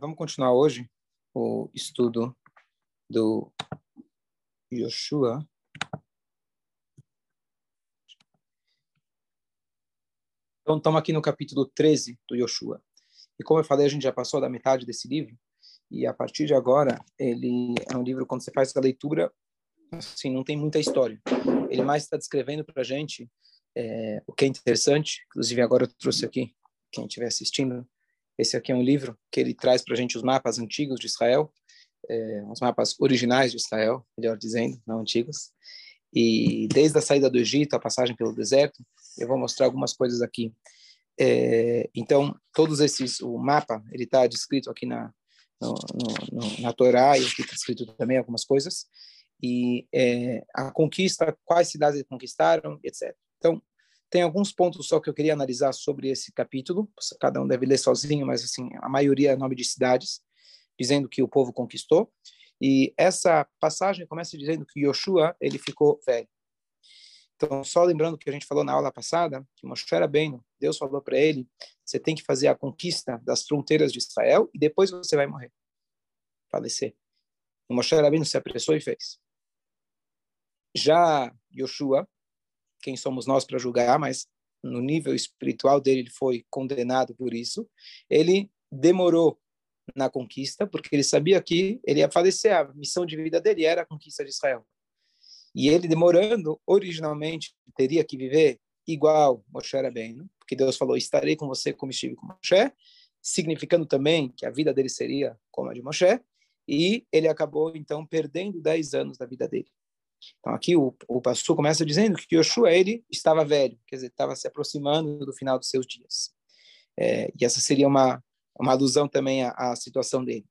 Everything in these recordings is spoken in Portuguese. Vamos continuar hoje o estudo do Yoshua. Então, estamos aqui no capítulo 13 do Yoshua. E como eu falei, a gente já passou da metade desse livro. E a partir de agora, ele é um livro, quando você faz a leitura, assim, não tem muita história. Ele mais está descrevendo para a gente o que é interessante. Inclusive, agora eu trouxe aqui, quem estiver assistindo, esse aqui é um livro que ele traz para a gente os mapas antigos de Israel, os mapas originais de Israel, melhor dizendo, não antigos. E desde a saída do Egito, a passagem pelo deserto, eu vou mostrar algumas coisas aqui. Então, todos esses, o mapa, ele está descrito aqui na Torá, e aqui está escrito também algumas coisas. E a conquista, quais cidades eles conquistaram, etc. Então, tem alguns pontos só que eu queria analisar sobre esse capítulo. Cada um deve ler sozinho, mas assim, a maioria é nome de cidades, dizendo que o povo conquistou. E essa passagem começa dizendo que Yoshua, ele ficou velho. Então, só lembrando que a gente falou na aula passada, que Moshe Rabbeinu, Deus falou para ele, você tem que fazer a conquista das fronteiras de Israel e depois você vai morrer, falecer. E Moshe Rabbeinu se apressou e fez. Já Yoshua, quem somos nós para julgar, mas no nível espiritual dele, ele foi condenado por isso, ele demorou na conquista, porque ele sabia que ele ia falecer, a missão de vida dele era a conquista de Israel. E ele demorando, originalmente, teria que viver igual Moshe Rabbeinu, porque Deus falou, estarei com você como estive com Moshe, significando também que a vida dele seria como a de Moshe, e ele acabou, então, perdendo 10 anos da vida dele. Então, aqui o pastor começa dizendo que Yoshua, ele estava velho, quer dizer, estava se aproximando do final dos seus dias. E essa seria uma alusão também à situação dele.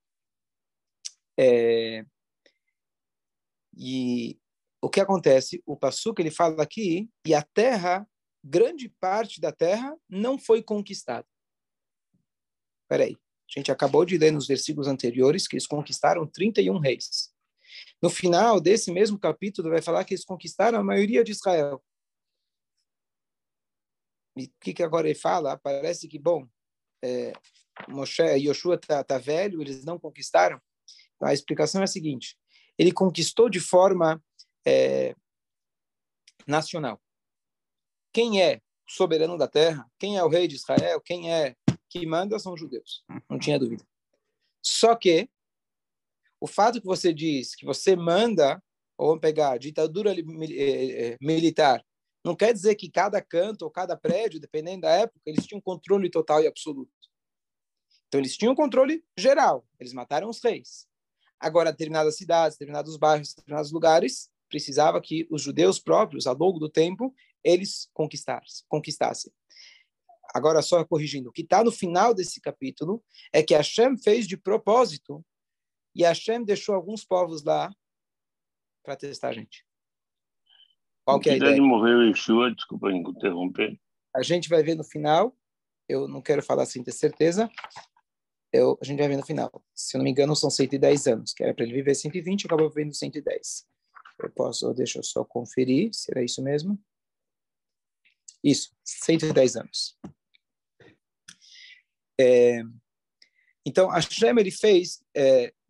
E o que acontece? O passuco ele fala aqui, e a terra, grande parte da terra, não foi conquistada. Espera aí. A gente acabou de ler nos versículos anteriores que eles conquistaram 31 reis. No final desse mesmo capítulo, vai falar que eles conquistaram a maioria de Israel. E o que agora ele fala? Parece que, bom, Moshe e Yoshua tá velho, eles não conquistaram. Então, a explicação é a seguinte. Ele conquistou de forma nacional. Quem é o soberano da terra? Quem é o rei de Israel? Quem é que manda são os judeus. Não tinha dúvida. Só que o fato que você diz que você manda, ou vamos pegar ditadura militar, não quer dizer que cada canto ou cada prédio, dependendo da época, eles tinham controle total e absoluto. Então, eles tinham controle geral. Eles mataram os reis. Agora, determinadas cidades, determinados bairros, determinados lugares, precisava que os judeus próprios, ao longo do tempo, eles conquistassem. Agora, só corrigindo, o que está no final desse capítulo é que Hashem fez de propósito e Hashem deixou alguns povos lá para testar a gente. Qual que é a ideia? Ele morreu Yeshua, desculpa interromper. A gente vai ver no final, eu não quero falar sem ter certeza, a gente vai ver no final. Se eu não me engano, são 110 anos, que era para ele viver 120, acabou vivendo 110. Deixa eu só conferir, será isso mesmo? Isso, 110 anos. Então, Hashem, ele fez...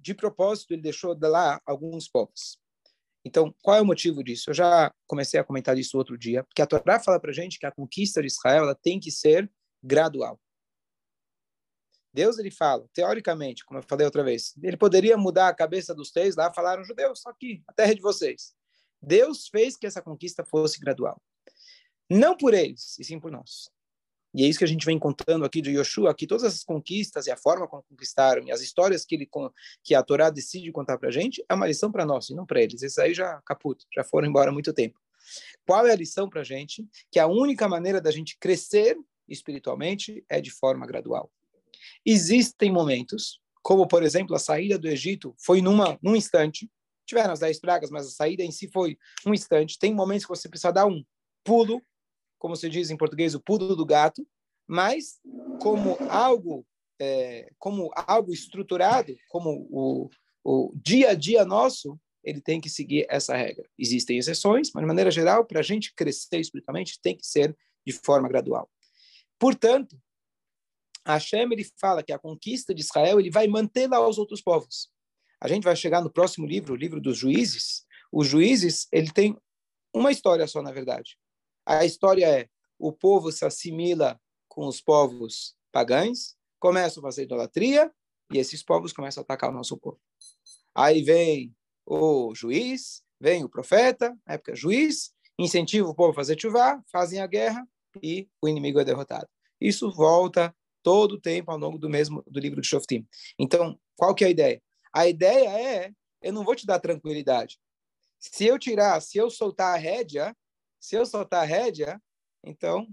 de propósito, ele deixou de lá alguns povos. Então, qual é o motivo disso? Eu já comecei a comentar isso outro dia, porque a Torá fala para a gente que a conquista de Israel ela tem que ser gradual. Deus, ele fala, teoricamente, como eu falei outra vez, ele poderia mudar a cabeça dos reis lá, falaram, judeus, só aqui, a terra é de vocês. Deus fez que essa conquista fosse gradual. Não por eles, e sim por nós. E é isso que a gente vem contando aqui de Yoshua, que todas essas conquistas e a forma como conquistaram e as histórias que a Torá decide contar para a gente é uma lição para nós e não para eles. Esses aí já caputo, já foram embora há muito tempo. Qual é a lição para a gente? Que a única maneira da gente crescer espiritualmente é de forma gradual. Existem momentos, como por exemplo a saída do Egito foi num instante, tiveram as 10 pragas, mas a saída em si foi um instante. Tem momentos que você precisa dar um pulo, como se diz em português, o pulo do gato, mas como algo estruturado, como o dia a dia nosso, ele tem que seguir essa regra. Existem exceções, mas de maneira geral, para a gente crescer espiritualmente, tem que ser de forma gradual. Portanto, Hashem, ele fala que a conquista de Israel, ele vai mantê-la aos outros povos. A gente vai chegar no próximo livro, o livro dos Juízes. Os Juízes, ele tem uma história só, na verdade. A história é, o povo se assimila com os povos pagãos, começam a fazer idolatria, e esses povos começam a atacar o nosso povo. Aí vem o juiz, vem o profeta, na época juiz, incentiva o povo a fazer tshuvá, fazem a guerra, e o inimigo é derrotado. Isso volta todo o tempo ao longo do livro de Shoftim. Então, qual que é a ideia? A ideia é, eu não vou te dar tranquilidade. Se eu soltar a rédea, então,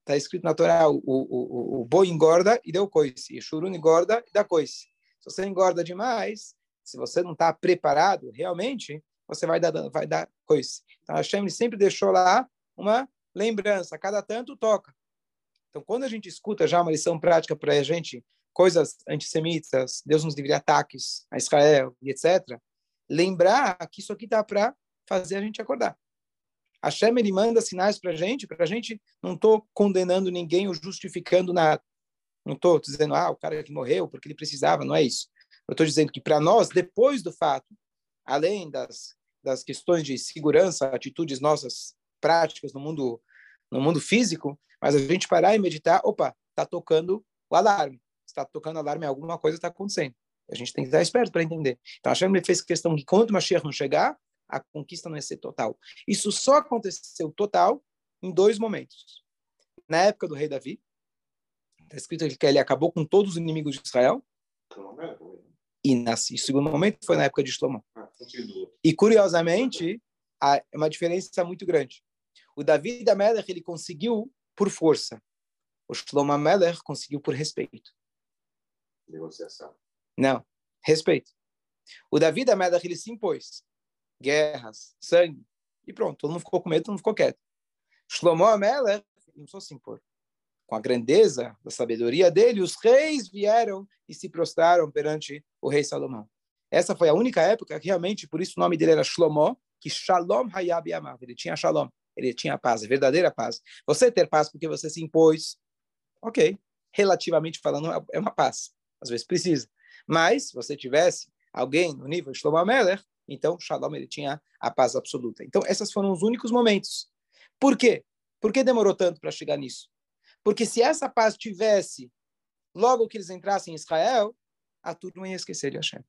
está escrito na Torá, o boi engorda e deu coice, e o churun engorda e dá coice. Se você engorda demais, se você não está preparado realmente, você vai dar coice. Então, Hashem sempre deixou lá uma lembrança, cada tanto toca. Então, quando a gente escuta já uma lição prática para a gente, coisas antissemitas, Deus nos livre ataques a Israel e etc., lembrar que isso aqui está para fazer a gente acordar. Hashem, ele manda sinais para a gente, não estou condenando ninguém ou justificando nada. Não estou dizendo, o cara que morreu porque ele precisava, não é isso. Eu estou dizendo que para nós, depois do fato, além das questões de segurança, atitudes nossas práticas no mundo físico, mas a gente parar e meditar, está tocando o alarme. Está tocando alarme, alguma coisa está acontecendo. A gente tem que estar esperto para entender. Então, Hashem me fez questão que, quando o Mashiach não chegar, a conquista não ia ser total. Isso só aconteceu total em 2 momentos. Na época do rei Davi, está escrito que ele acabou com todos os inimigos de Israel. E o segundo momento foi na época de Shlomo. E, curiosamente, há uma diferença muito grande. O David HaMelech, ele conseguiu por força. O Shlomo HaMelech conseguiu por respeito. Negociação. Não, respeito. O David HaMelech, ele se impôs. Guerras, sangue, e pronto. Todo mundo ficou com medo, todo mundo ficou quieto. Shlomo HaMelech não só se impor. Com a grandeza da sabedoria dele, os reis vieram e se prostraram perante o rei Salomão. Essa foi a única época que realmente, por isso o nome dele era Shlomo, que Shalom Hayab Yamav. Ele tinha Shalom, ele tinha paz, a verdadeira paz. Você ter paz porque você se impôs, ok, relativamente falando, é uma paz. Às vezes precisa. Mas, se você tivesse alguém no nível de Shlomo HaMelech, então, Shalom, ele tinha a paz absoluta. Então, esses foram os únicos momentos. Por quê? Por que demorou tanto para chegar nisso? Porque se essa paz tivesse, logo que eles entrassem em Israel, a turma ia esquecer de Hashem.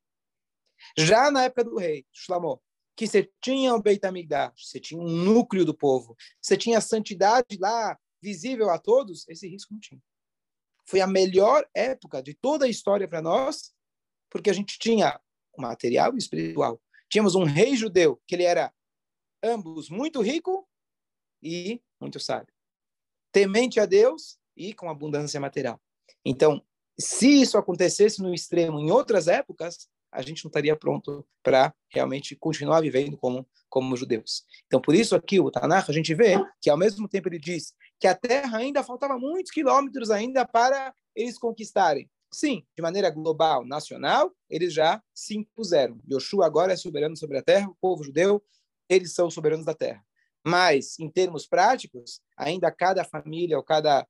Já na época do rei, Shlomo, que você tinha o Beit HaMikdash, você tinha um núcleo do povo, você tinha a santidade lá, visível a todos, esse risco não tinha. Foi a melhor época de toda a história para nós, porque a gente tinha o material e o espiritual. Tínhamos um rei judeu, que ele era ambos muito rico e muito sábio. Temente a Deus e com abundância material. Então, se isso acontecesse no extremo em outras épocas, a gente não estaria pronto para realmente continuar vivendo como judeus. Então, por isso aqui, o Tanakh, a gente vê que ao mesmo tempo ele diz que a terra ainda faltava muitos quilômetros ainda para eles conquistarem. Sim, de maneira global, nacional, eles já se impuseram. Yoshua agora é soberano sobre a terra, o povo judeu, eles são soberanos da terra. Mas, em termos práticos, ainda cada família ou cada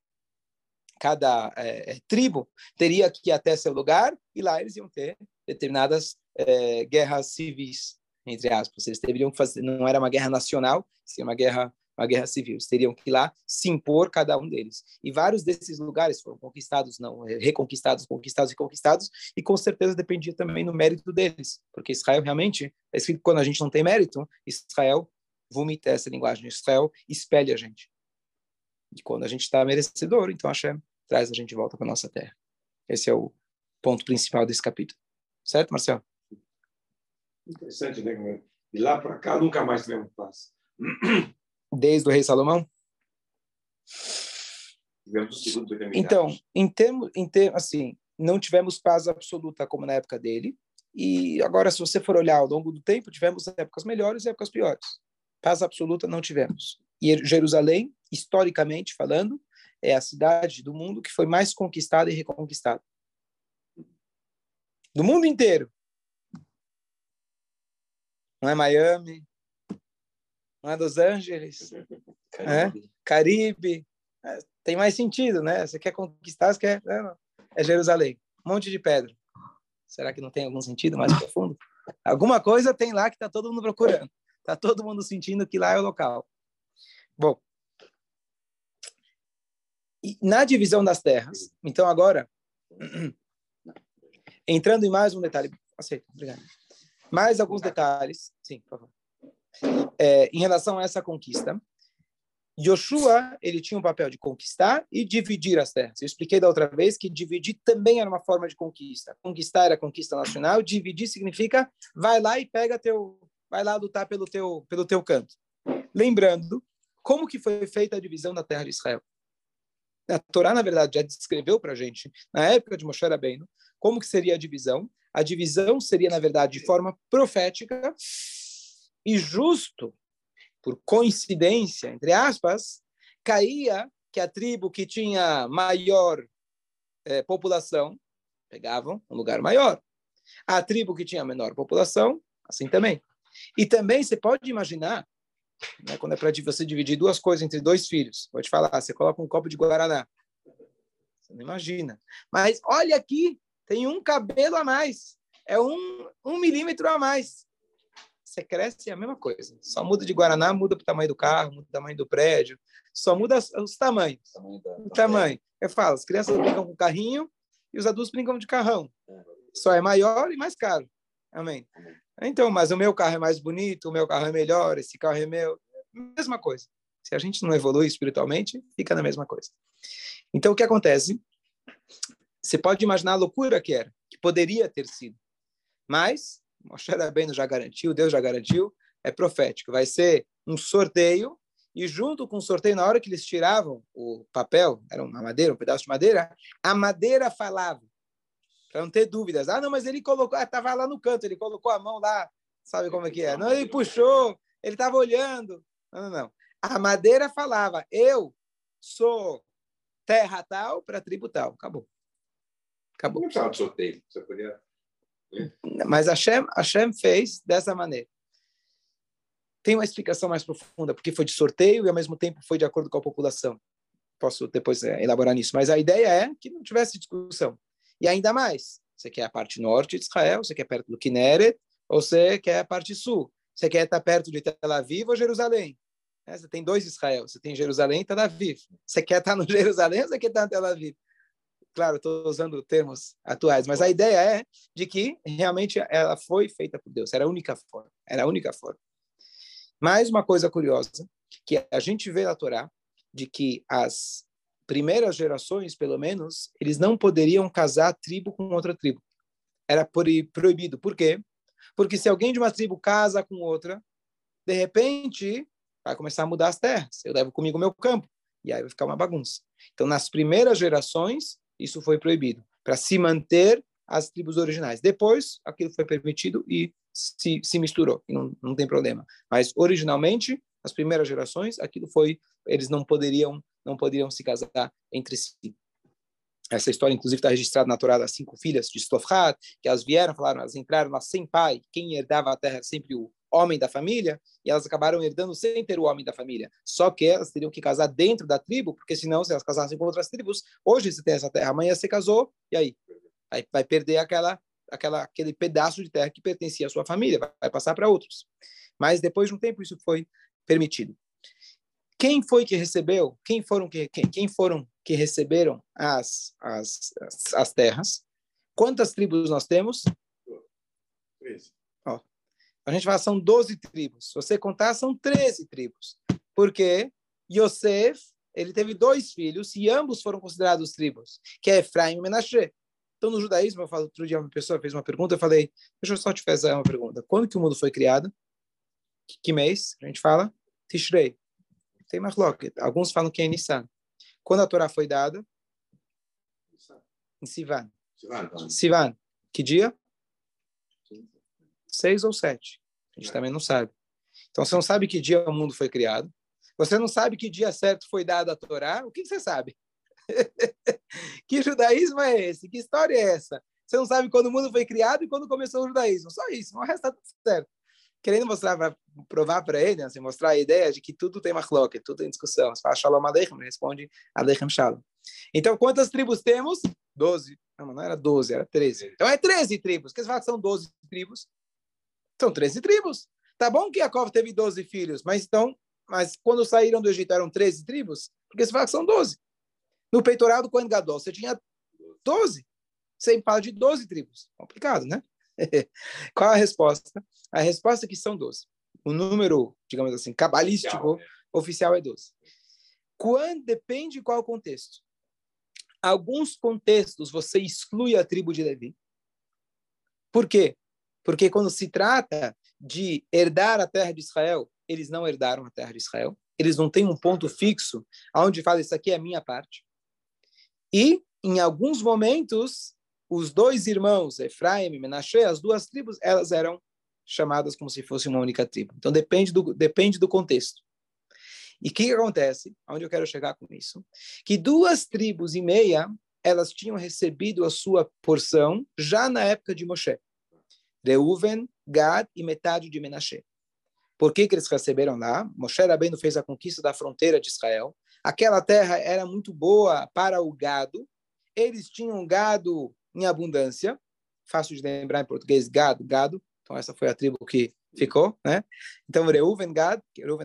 tribo teria que ir até seu lugar e lá eles iam ter determinadas guerras civis, entre aspas. Eles teriam que fazer, não era uma guerra nacional, seria uma guerra civil. Eles teriam que ir lá se impor cada um deles. E vários desses lugares foram reconquistados, e com certeza dependia também do mérito deles, porque Israel realmente, é escrito que quando a gente não tem mérito, Israel vomita essa linguagem, Israel espelha a gente. E quando a gente está merecedor, então Hashem traz a gente de volta para a nossa terra. Esse é o ponto principal desse capítulo. Certo, Marcelo? Interessante, né, meu? De lá para cá nunca mais tivemos paz. Desde o rei Salomão? Então, em termos, não tivemos paz absoluta como na época dele. E agora, se você for olhar ao longo do tempo, tivemos épocas melhores e épocas piores. Paz absoluta não tivemos. E Jerusalém, historicamente falando, é a cidade do mundo que foi mais conquistada e reconquistada. Do mundo inteiro. Não é Miami? Não é Los Angeles? Caribe. tem mais sentido, né? Você quer conquistar, você quer... É Jerusalém, um monte de pedra. Será que não tem algum sentido mais profundo? Alguma coisa tem lá que está todo mundo procurando. Está todo mundo sentindo que lá é o local. Bom, e na divisão das terras, então agora, entrando em mais um detalhe. Aceito, obrigado. Mais alguns detalhes. Sim, por favor. Em relação a essa conquista, Josué, ele tinha um papel de conquistar e dividir as terras. Eu expliquei da outra vez que dividir também era uma forma de conquista. Conquistar era conquista nacional, dividir significa vai lá e pega teu... Vai lá lutar pelo teu canto. Lembrando, como que foi feita a divisão da terra de Israel? A Torá, na verdade, já descreveu para a gente, na época de Moshe Rabbeinu, como que seria a divisão. A divisão seria, na verdade, de forma profética e justo, por coincidência, entre aspas, caía que a tribo que tinha maior população pegavam um lugar maior. A tribo que tinha menor população, assim também. E também você pode imaginar, né, quando é para você dividir duas coisas entre dois filhos, vou te falar, você coloca um copo de guaraná, você não imagina, mas olha aqui, tem um cabelo a mais, é um milímetro a mais, você cresce é a mesma coisa, só muda de guaraná, muda para o tamanho do carro, muda o tamanho do prédio, só muda os tamanhos, o tamanho, eu falo, as crianças brincam com carrinho e os adultos brincam de carrão, só é maior e mais caro, amém. Então, mas o meu carro é mais bonito, o meu carro é melhor, esse carro é meu. Mesma coisa. Se a gente não evolui espiritualmente, fica na mesma coisa. Então, o que acontece? Você pode imaginar a loucura que era, que poderia ter sido. Mas, Moshe Rabbeinu já garantiu, Deus já garantiu, é profético. Vai ser um sorteio, e junto com o sorteio, na hora que eles tiravam o papel, era uma madeira, um pedaço de madeira, a madeira falava. Para não ter dúvidas. Ah, não, mas ele colocou... estava lá no canto, ele colocou a mão lá. Sabe como é que é? Não, ele puxou, ele estava olhando. Não. A madeira falava, eu sou terra tal para tribo tal. Acabou. Não estava de sorteio. Você podia... Mas Hashem fez dessa maneira. Tem uma explicação mais profunda, porque foi de sorteio e, ao mesmo tempo, foi de acordo com a população. Posso depois elaborar nisso. Mas a ideia é que não tivesse discussão. E ainda mais, você quer a parte norte de Israel, você quer perto do Kinneret, ou você quer a parte sul. Você quer estar perto de Tel Aviv ou Jerusalém. Você tem dois Israel, você tem Jerusalém e Tel Aviv. Você quer estar no Jerusalém ou você quer estar em Tel Aviv? Claro, estou usando termos atuais, mas a ideia é de que realmente ela foi feita por Deus. Era a única forma. Mais uma coisa curiosa, que a gente vê na Torá, de que as... primeiras gerações, pelo menos, eles não poderiam casar tribo com outra tribo. Era proibido. Por quê? Porque se alguém de uma tribo casa com outra, de repente, vai começar a mudar as terras. Eu levo comigo o meu campo. E aí vai ficar uma bagunça. Então, nas primeiras gerações, isso foi proibido. Para se manter as tribos originais. Depois, aquilo foi permitido e se misturou. E não tem problema. Mas, originalmente, as primeiras gerações, aquilo foi... Eles não poderiam se casar entre si. Essa história, inclusive, está registrada na Torá das 5 filhas de Stofrat, que elas vieram, falaram, elas entraram lá sem pai, quem herdava a terra era sempre o homem da família, e elas acabaram herdando sem ter o homem da família. Só que elas teriam que casar dentro da tribo, porque senão, se elas casassem com outras tribos, hoje você tem essa terra, amanhã você casou, e aí? Vai perder aquele pedaço de terra que pertencia à sua família, vai passar para outros. Mas, depois de um tempo, isso foi permitido. Quem foi que recebeu? Quem foram que receberam as terras? Quantas tribos nós temos? 13. Ó, a gente fala, são 12 tribos. Se você contar, são 13 tribos. Porque Yosef, ele teve 2 filhos e ambos foram considerados tribos, que é Efraim e Menashe. Então, no judaísmo, eu falo, outro dia uma pessoa fez uma pergunta, eu falei, deixa eu só te fazer uma pergunta. Quando que o mundo foi criado? Que mês? A gente fala Tishrei. Tem machloket. Alguns falam que é Nissan. Quando a Torá foi dada? Em Sivan. Sivan. Que dia? 6 ou 7. A gente também não sabe. Então, você não sabe que dia o mundo foi criado. Você não sabe que dia certo foi dada a Torá. O que você sabe? Que judaísmo é esse? Que história é essa? Você não sabe quando o mundo foi criado e quando começou o judaísmo. Só isso. O resto está tudo certo. querendo mostrar, para provar para ele, assim, mostrar a ideia de que tudo tem machloket, tudo tem discussão. Você fala Shalom alechim, ele responde Alechem Shalom. Então, quantas tribos temos? 12. Não, não era 12, era 13. Então, é 13 tribos. Quer dizer, são 12 tribos. São 13 tribos. Tá bom que Jacó teve 12 filhos, mas quando saíram do Egito eram 13 tribos? Porque você fala que são 12. No peitoral do Cohen Gadol, você tinha 12. Você fala de 12 tribos. Complicado, né? Qual a resposta? A resposta é que são 12. O número, digamos assim, cabalístico, oficial é 12. Quando, depende de qual contexto. Alguns contextos você exclui a tribo de Levi. Por quê? Porque quando se trata de herdar a terra de Israel, eles não herdaram a terra de Israel. Eles não têm um ponto fixo onde fala, isso aqui é a minha parte. E, em alguns momentos, os dois irmãos, Efraim e Menashe, as duas tribos, elas eram chamadas como se fosse uma única tribo. Então, depende do contexto. E o que acontece? Onde eu quero chegar com isso? Que 2,5 tribos, elas tinham recebido a sua porção já na época de Moshe. Reuven, Gad e metade de Menashe. Por que eles receberam lá? Moshe Rabbeinu fez a conquista da fronteira de Israel. Aquela terra era muito boa para o gado. Eles tinham gado em abundância. Fácil de lembrar em português, gado. Então, essa foi a tribo que ficou, né? Então, Reuven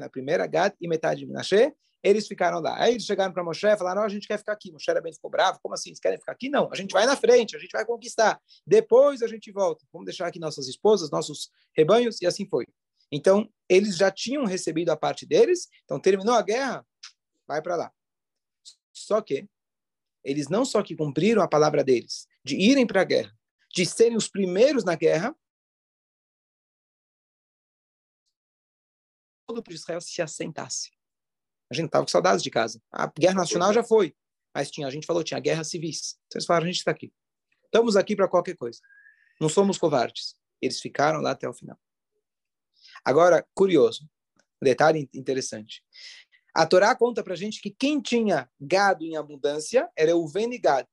a primeira, Gad e metade de Menashe, eles ficaram lá. Aí eles chegaram para Moshe e falaram, a gente quer ficar aqui. Moshe Rabbeinu ficou bravo. Como assim? Vocês querem ficar aqui? Não, a gente vai na frente, a gente vai conquistar. Depois a gente volta. Vamos deixar aqui nossas esposas, nossos rebanhos, e assim foi. Então, eles já tinham recebido a parte deles. Então, terminou a guerra, vai para lá. Só que eles não só que cumpriram a palavra deles, de irem para a guerra, de serem os primeiros na guerra, todo o Israel se assentasse. A gente estava com saudades de casa. A guerra nacional já foi, mas tinha, a gente falou, tinha guerra civis. Vocês falaram, a gente está aqui. Estamos aqui para qualquer coisa. Não somos covardes. Eles ficaram lá até o final. Agora, curioso, um detalhe interessante. A Torá conta para a gente que quem tinha gado em abundância era o Reuven e Gad.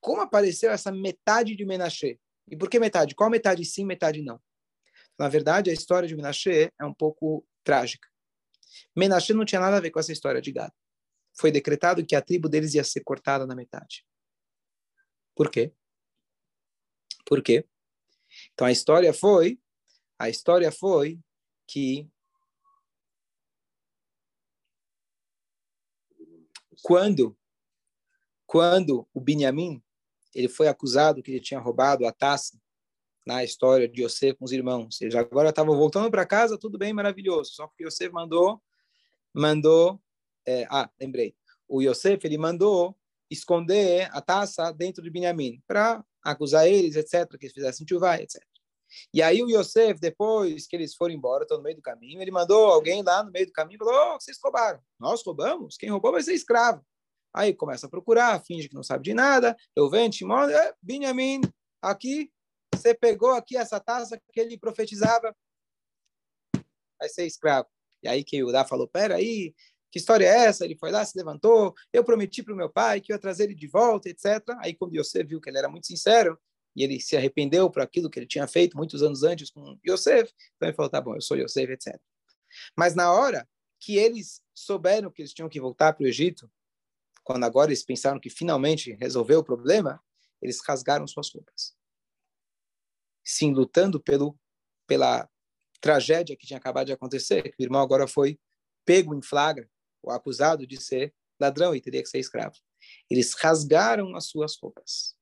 Como apareceu essa metade de Menashe? E por que metade? Qual metade sim, metade não? Na verdade, a história de Menashe é um pouco trágica. Menashe não tinha nada a ver com essa história de Gad. Foi decretado que a tribo deles ia ser cortada na metade. Por quê? Por quê? Então, a história foi que quando o Benjamim, ele foi acusado que ele tinha roubado a taça na história de Yosef com os irmãos. Eles agora estavam voltando para casa, tudo bem, maravilhoso. Só que Yosef lembrei. O Yosef, ele mandou esconder a taça dentro de Benjamim para acusar eles, etc., que eles fizessem tchuvá, etc. E aí o Yosef, depois que eles foram embora, estão no meio do caminho, ele mandou alguém lá no meio do caminho e falou, vocês roubaram. Nós roubamos? Quem roubou vai ser escravo. Aí começa a procurar, finge que não sabe de nada, eu venho, te mando, Benjamim, aqui, você pegou aqui essa taça que ele profetizava, vai ser escravo. E aí que Yudá falou, peraí, que história é essa? Ele foi lá, se levantou, eu prometi para o meu pai que eu ia trazer ele de volta, etc. Aí quando Yosef viu que ele era muito sincero, e ele se arrependeu por aquilo que ele tinha feito muitos anos antes com Yosef. Então ele falou, tá bom, eu sou Yosef, etc. Mas na hora que eles souberam que eles tinham que voltar para o Egito, quando agora eles pensaram que finalmente resolveu o problema, eles rasgaram suas roupas. Sim, lutando pela tragédia que tinha acabado de acontecer, que o irmão agora foi pego em flagra, ou acusado de ser ladrão e teria que ser escravo. Eles rasgaram as suas roupas.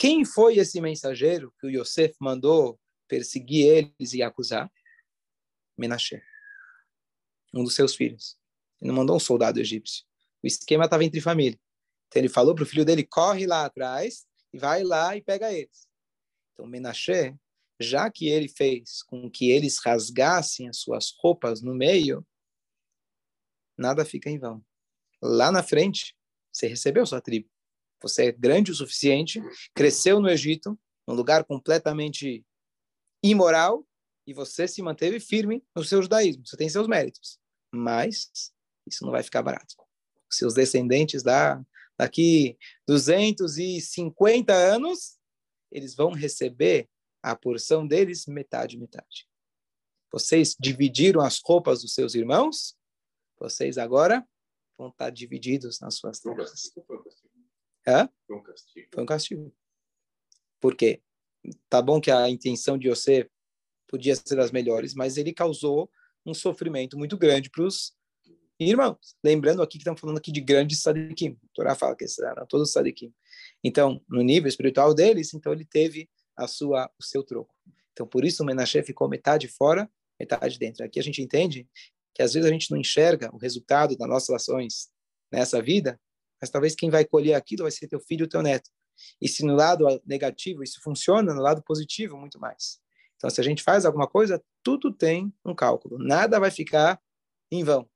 Quem foi esse mensageiro que o Yosef mandou perseguir eles e acusar? Menashe, um dos seus filhos. Ele não mandou um soldado egípcio. O esquema estava entre família. Então ele falou para o filho dele, corre lá atrás e vai lá e pega eles. Então Menashe, já que ele fez com que eles rasgassem as suas roupas no meio, nada fica em vão. Lá na frente, você recebeu sua tribo. Você é grande o suficiente, cresceu no Egito, num lugar completamente imoral, e você se manteve firme no seu judaísmo. Você tem seus méritos. Mas isso não vai ficar barato. Seus descendentes, daqui 250 anos, eles vão receber a porção deles metade. Vocês dividiram as roupas dos seus irmãos? Vocês agora vão estar divididos nas suas roupas. Foi um castigo. Por quê? Tá bom que a intenção de Yosef podia ser das melhores, mas ele causou um sofrimento muito grande para os irmãos. Lembrando aqui que estamos falando aqui de grandes sadequim. A Torá fala que eram todos sadequim. Então, no nível espiritual deles, então ele teve o seu troco. Então, por isso o Menashe ficou metade fora, metade dentro. Aqui a gente entende que às vezes a gente não enxerga o resultado das nossas ações nessa vida, mas talvez quem vai colher aquilo vai ser teu filho ou teu neto. E se no lado negativo isso funciona, no lado positivo muito mais. Então, se a gente faz alguma coisa, tudo tem um cálculo. Nada vai ficar em vão.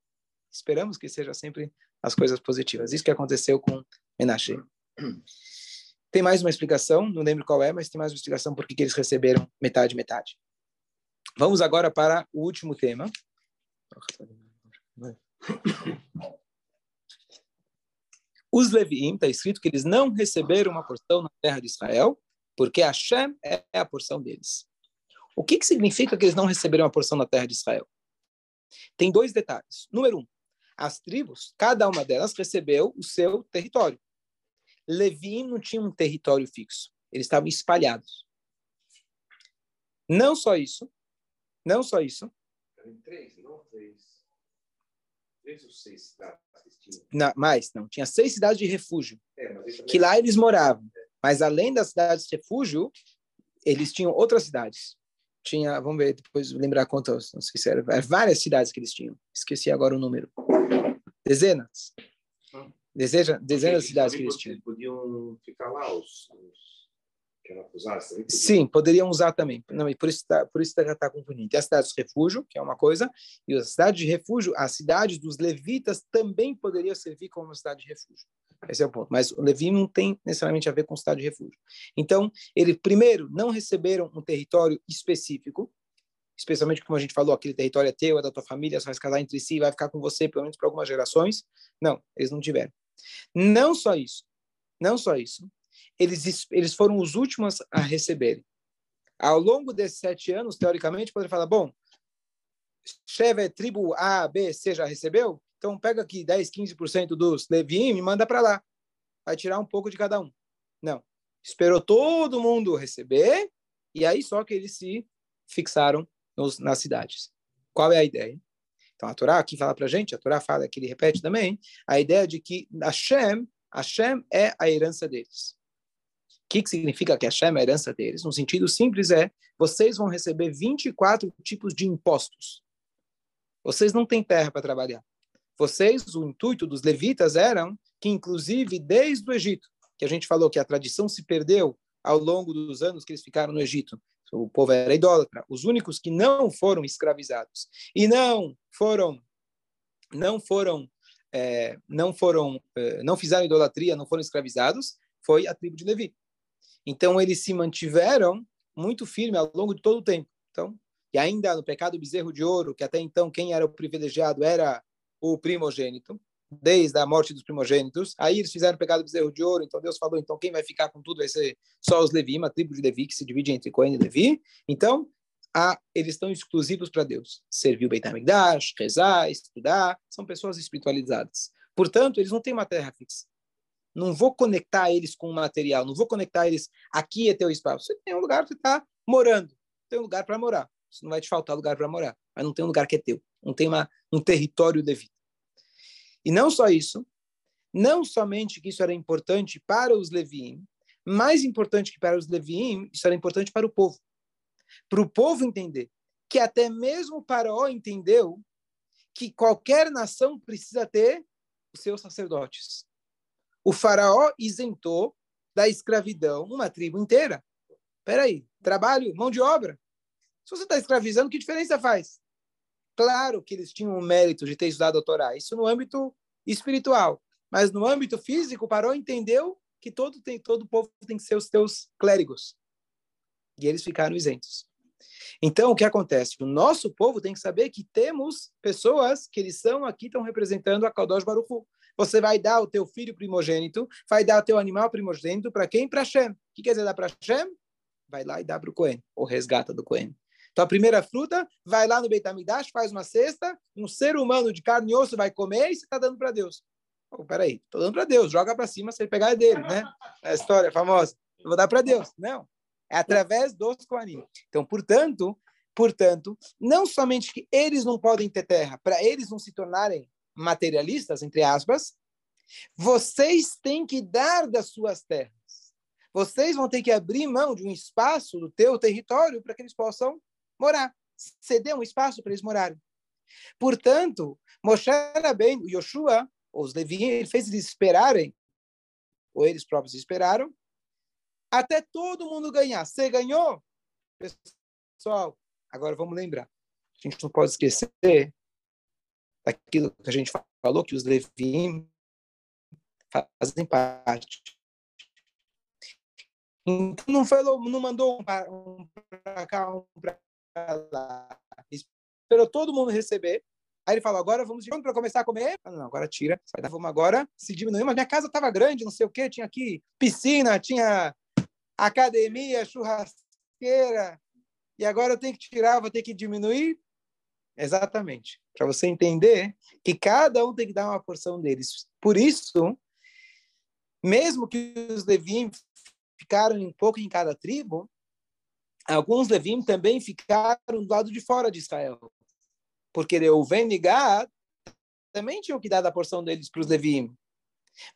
Esperamos que seja sempre as coisas positivas. Isso que aconteceu com Menashe. Tem mais uma explicação, não lembro qual é, mas tem mais uma explicação por que eles receberam metade, metade. Vamos agora para o último tema. Os Leviim, está escrito que eles não receberam uma porção na terra de Israel, porque Hashem é a porção deles. O que significa que eles não receberam uma porção na terra de Israel? Tem dois detalhes. Número 1, as tribos, cada uma delas recebeu o seu território. Levi não tinha um território fixo. Eles estavam espalhados. Não só isso. Eram três ou seis cidades. Tinha 6 cidades de refúgio. Que lá eles moravam. Mas além das cidades de refúgio, eles tinham outras cidades. Tinha, vamos ver, depois lembrar quantas, não sei se era, várias cidades que eles tinham. Esqueci agora o número. Dezenas. Dezenas de cidades que eles tinham. Podiam ficar lá os que eram acusados? Sim, poderiam usar também. Não, e por isso está confundindo. Tem a cidade de refúgio, que é uma coisa, e a cidade de refúgio, a cidade dos levitas também poderia servir como uma cidade de refúgio. Esse é o ponto. Mas o Levi não tem necessariamente a ver com cidade de refúgio. Então, eles primeiro não receberam um território específico, especialmente como a gente falou, aquele território é teu, é da tua família, você vai se casar entre si, vai ficar com você, pelo menos por algumas gerações. Não, eles não tiveram. Não só isso. Eles foram os últimos a receberem. Ao longo desses 7 anos, teoricamente, poderia falar, bom, chefe, tribo A, B, C já recebeu? Então, pega aqui 10, 15% dos Leviim e manda para lá. Vai tirar um pouco de cada um. Não. Esperou todo mundo receber, e aí só que eles se fixaram nas cidades. Qual é a ideia? Então, a Torá aqui fala para a gente, a Torá fala que ele repete também, a ideia de que Hashem é a herança deles. O que significa que Hashem é a herança deles? No sentido simples é, vocês vão receber 24 tipos de impostos. Vocês não têm terra para trabalhar. Vocês, o intuito dos levitas eram que, inclusive, desde o Egito, que a gente falou que a tradição se perdeu ao longo dos anos que eles ficaram no Egito. O povo era idólatra. Os únicos que não foram escravizados e não fizeram idolatria, não foram escravizados, foi a tribo de Levi. Então, eles se mantiveram muito firme ao longo de todo o tempo. Então, e ainda no pecado do bezerro de ouro, que até então quem era o privilegiado era o primogênito, desde a morte dos primogênitos, aí eles fizeram o pecado do bezerro de ouro, então Deus falou, então quem vai ficar com tudo vai ser só os Levi, uma tribo de Levi que se divide entre Cohen e Levi, então eles estão exclusivos para Deus, servir o Beit HaMikdash, rezar, estudar, são pessoas espiritualizadas, portanto eles não têm uma terra fixa, não vou conectar eles com o material, não vou conectar eles, aqui é teu espaço, você tem um lugar que está morando, tem um lugar para morar, isso não vai te faltar lugar para morar, mas não tem um lugar que é teu, não tem um território devido. E não só isso, não somente que isso era importante para os Leviim, mais importante que para os Leviim, isso era importante para o povo. Para o povo entender que até mesmo o Faraó entendeu que qualquer nação precisa ter os seus sacerdotes. O Faraó isentou da escravidão uma tribo inteira. Espera aí, trabalho, mão de obra. Se você está escravizando, que diferença faz? Claro que eles tinham o mérito de ter estudado a Torá, isso no âmbito espiritual, mas no âmbito físico, o Paró entendeu que todo povo tem que ser os seus clérigos, e eles ficaram isentos. Então, o que acontece? O nosso povo tem que saber que temos pessoas que eles são aqui, estão representando a Kadosh Baruch Hu. Você vai dar o teu filho primogênito, vai dar o teu animal primogênito para quem? Para Hashem. O que quer dizer dar para Hashem? Vai lá e dá para o Cohen, ou resgata do Cohen. Então, a primeira fruta, vai lá no Beit HaMikdash, faz uma cesta, um ser humano de carne e osso vai comer e você está dando para Deus. Oh, peraí, estou dando para Deus, joga para cima, se ele pegar é dele, né? É a história famosa. Eu vou dar para Deus. Não, é através dos Kohanim. Então, portanto, não somente que eles não podem ter terra, para eles não se tornarem materialistas, entre aspas, vocês têm que dar das suas terras. Vocês vão ter que abrir mão de um espaço do teu território para que eles possam morar. Ceder um espaço para eles morarem. Portanto, Moshe Rabbeinu, Yoshua, os Levi, ele fez eles esperarem, ou eles próprios esperaram, até todo mundo ganhar. Você ganhou? Pessoal, agora vamos lembrar. A gente não pode esquecer daquilo que a gente falou, que os Levi fazem parte. Então, não mandou um para cá, um para lá. Esperou todo mundo receber. Aí ele falou, agora vamos para começar a comer? Não, agora tira. Vamos agora se diminuir. Mas minha casa estava grande, não sei o quê. Tinha aqui piscina, tinha academia, churrasqueira. E agora eu tenho que tirar, vou ter que diminuir. Exatamente. Para você entender que cada um tem que dar uma porção deles. Por isso, mesmo que os Levim ficaram um pouco em cada tribo, alguns Levim também ficaram do lado de fora de Israel. Porque Reuven e Gad também tinham que dar da porção deles para os Levim.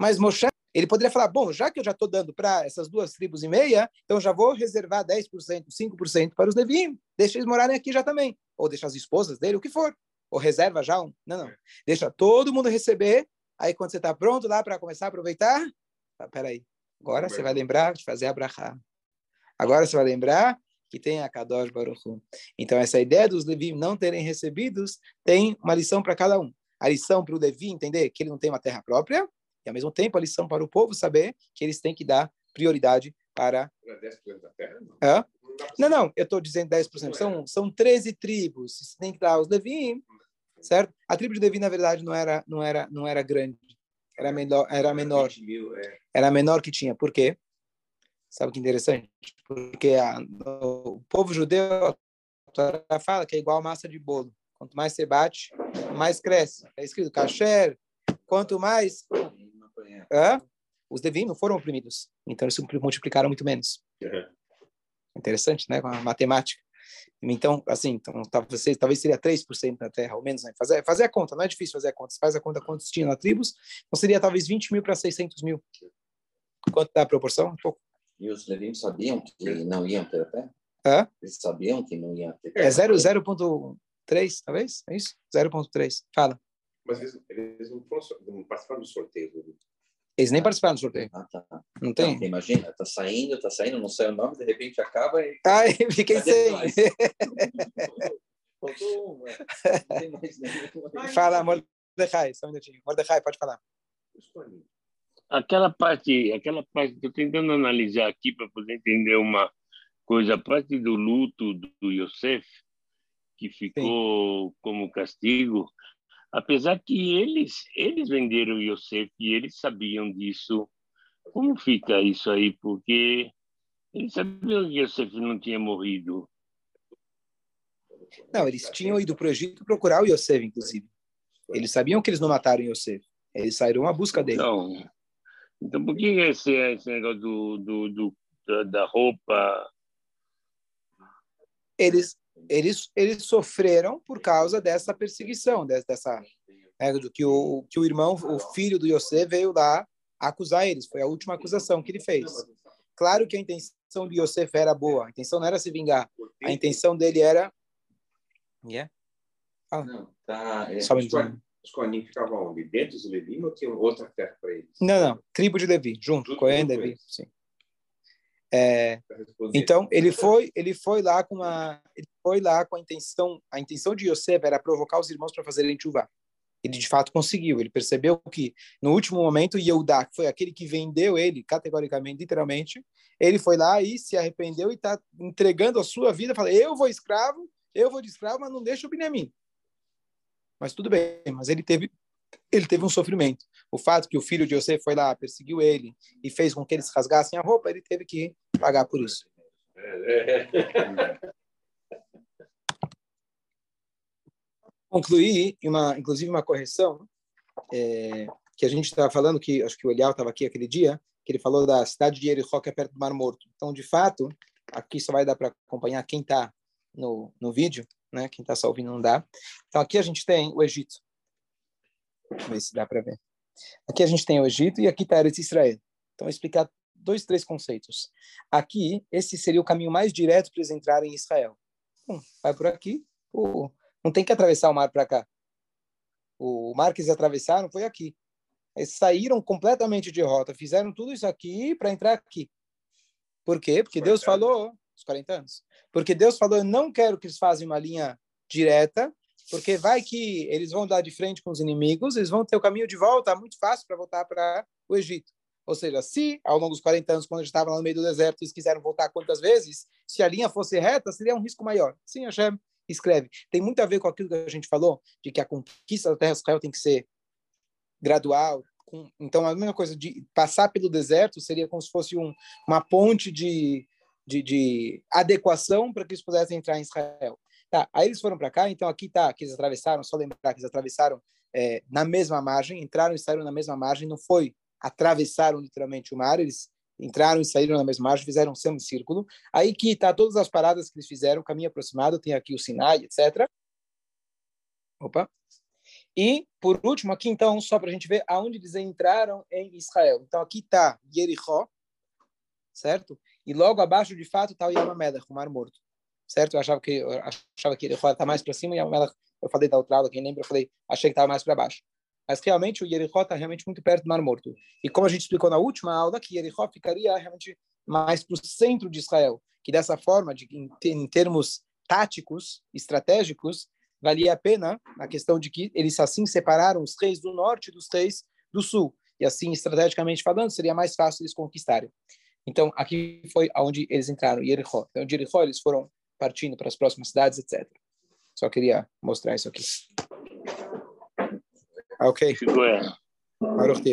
Mas Moshe, ele poderia falar, bom, já que eu já estou dando para essas 2,5 tribos, então já vou reservar 10%, 5% para os Levim. Deixa eles morarem aqui já também. Ou deixa as esposas dele, o que for. Ou reserva já um. Não. Deixa todo mundo receber. Aí quando você está pronto lá para começar a aproveitar, tá, peraí, agora você vai lembrar de fazer a brachá. Agora você vai lembrar que tem a Kadosh Baruch Hu. Então, essa ideia dos Levi não terem recebidos tem uma lição para cada um. A lição para o Levi entender que ele não tem uma terra própria, e, ao mesmo tempo, a lição para o povo saber que eles têm que dar prioridade para... Não é 10% da terra? Não, hã? Não, eu estou dizendo 10%. São 13 tribos. Você tem que dar os Levi, certo? A tribo de Levi, na verdade, não era grande. Era menor. Era menor que tinha. Por quê? Sabe que interessante? Porque o povo judeu fala que é igual massa de bolo. Quanto mais você bate, mais cresce. Está escrito kasher. Quanto mais... Os Levim não foram oprimidos. Então, eles se multiplicaram muito menos. Uhum. Interessante, né? Com a matemática. Então, assim, talvez seria 3% na terra, ou menos. Né? Fazer a conta. Não é difícil fazer a conta. Você faz a conta quantos tinham na tribos. Então, seria talvez 20.000 para 600.000. Quanto dá a proporção? Um pouco. E os Levim sabiam que não iam ter a terra? Hã? Eles sabiam que não iam ter a terra. É 0,3, talvez? É isso? 0,3. Fala. Mas eles não participaram do sorteio. Eles nem participaram do sorteio. Ah, tá. Não tem? Então, imagina, tá saindo, não sai o nome, de repente acaba e... Ai, fiquei sem. Faltou um, não tem mais nenhum. Fala, Mordecai, só um minutinho. Mordecai, pode falar. Aquela parte estou tentando analisar aqui para poder entender uma coisa, a parte do luto do Yosef, que ficou como castigo, apesar que eles venderam Yosef e eles sabiam disso. Como fica isso aí? Porque eles sabiam que Yosef não tinha morrido. Não, eles tinham ido para o Egito procurar o Yosef, inclusive. Eles sabiam que eles não mataram Yosef. Eles saíram à busca dele. Então, por que esse negócio da roupa? Eles sofreram por causa dessa perseguição, do que o irmão, o filho do Yosef, veio lá acusar eles. Foi a última acusação que ele fez. Claro que a intenção de Yosef era boa. A intenção não era se vingar. A intenção dele era... Os Kohanim ficavam onde? Dentro dos Levi ou tinha outra terra para eles? Não. Tribo de Levi, junto. Cohen Levi, sim. Então, ele foi lá com a intenção... A intenção de Yosef era provocar os irmãos para fazerem tshuvá. Ele, de fato, conseguiu. Ele percebeu que, no último momento, Yehudá, que foi aquele que vendeu ele, categoricamente, literalmente, ele foi lá e se arrependeu e está entregando a sua vida. Fala, eu vou de escravo, mas não deixa o Benjamim. Mas tudo bem, mas ele teve um sofrimento. O fato que o filho de Yosef foi lá, perseguiu ele e fez com que eles rasgassem a roupa, ele teve que pagar por isso. concluir, inclusive uma correção, que a gente estava falando, que acho que o Elial estava aqui aquele dia, que ele falou da cidade de Jericó, que é perto do Mar Morto. Então, de fato, aqui só vai dar para acompanhar quem está no vídeo, né? Quem está só ouvindo não dá. Então, aqui a gente tem o Egito. Deixa eu ver se dá para ver. Aqui a gente tem o Egito e aqui está Eretz Israel. Então, vou explicar 2, 3 conceitos. Aqui, esse seria o caminho mais direto para eles entrarem em Israel. Vai por aqui. Não tem que atravessar o mar para cá. O mar que eles atravessaram foi aqui. Eles saíram completamente de rota. Fizeram tudo isso aqui para entrar aqui. Por quê? Porque Deus falou... Os 40 anos. Porque Deus falou, eu não quero que eles façam uma linha direta, porque vai que eles vão dar de frente com os inimigos, eles vão ter o caminho de volta muito fácil para voltar para o Egito. Ou seja, se ao longo dos 40 anos, quando eles estavam lá no meio do deserto, eles quiseram voltar quantas vezes, se a linha fosse reta, seria um risco maior. Sim, Hashem escreve. Tem muito a ver com aquilo que a gente falou, de que a conquista da terra de Israel tem que ser gradual. Então, a mesma coisa de passar pelo deserto seria como se fosse uma ponte de adequação para que eles pudessem entrar em Israel. Tá, aí eles foram para cá, então aqui tá, que eles atravessaram, só lembrar que eles atravessaram na mesma margem, entraram e saíram na mesma margem, não foi atravessaram literalmente o mar, eles entraram e saíram na mesma margem, fizeram um semicírculo. Aí que tá todas as paradas que eles fizeram, caminho aproximado, tem aqui o Sinai, etc. E, por último, aqui então, só para a gente ver aonde eles entraram em Israel. Então aqui tá Jericó, certo? E logo abaixo, de fato, está o Yam HaMelech, o Mar Morto. Certo? Eu achava que Jericó está mais para cima, e o Yam HaMelech, eu falei da outra aula, quem lembra, eu falei, achei que estava mais para baixo. Mas realmente o Jericó está realmente muito perto do Mar Morto. E como a gente explicou na última aula, que Jericó ficaria realmente mais para o centro de Israel, que dessa forma, em termos táticos, estratégicos, valia a pena a questão de que eles assim separaram os reis do norte dos reis do sul. E assim, estrategicamente falando, seria mais fácil eles conquistarem. Então, aqui foi onde eles entraram, Jericó. Então, de Jericó, eles foram partindo para as próximas cidades, etc. Só queria mostrar isso aqui. Ok. Baruch.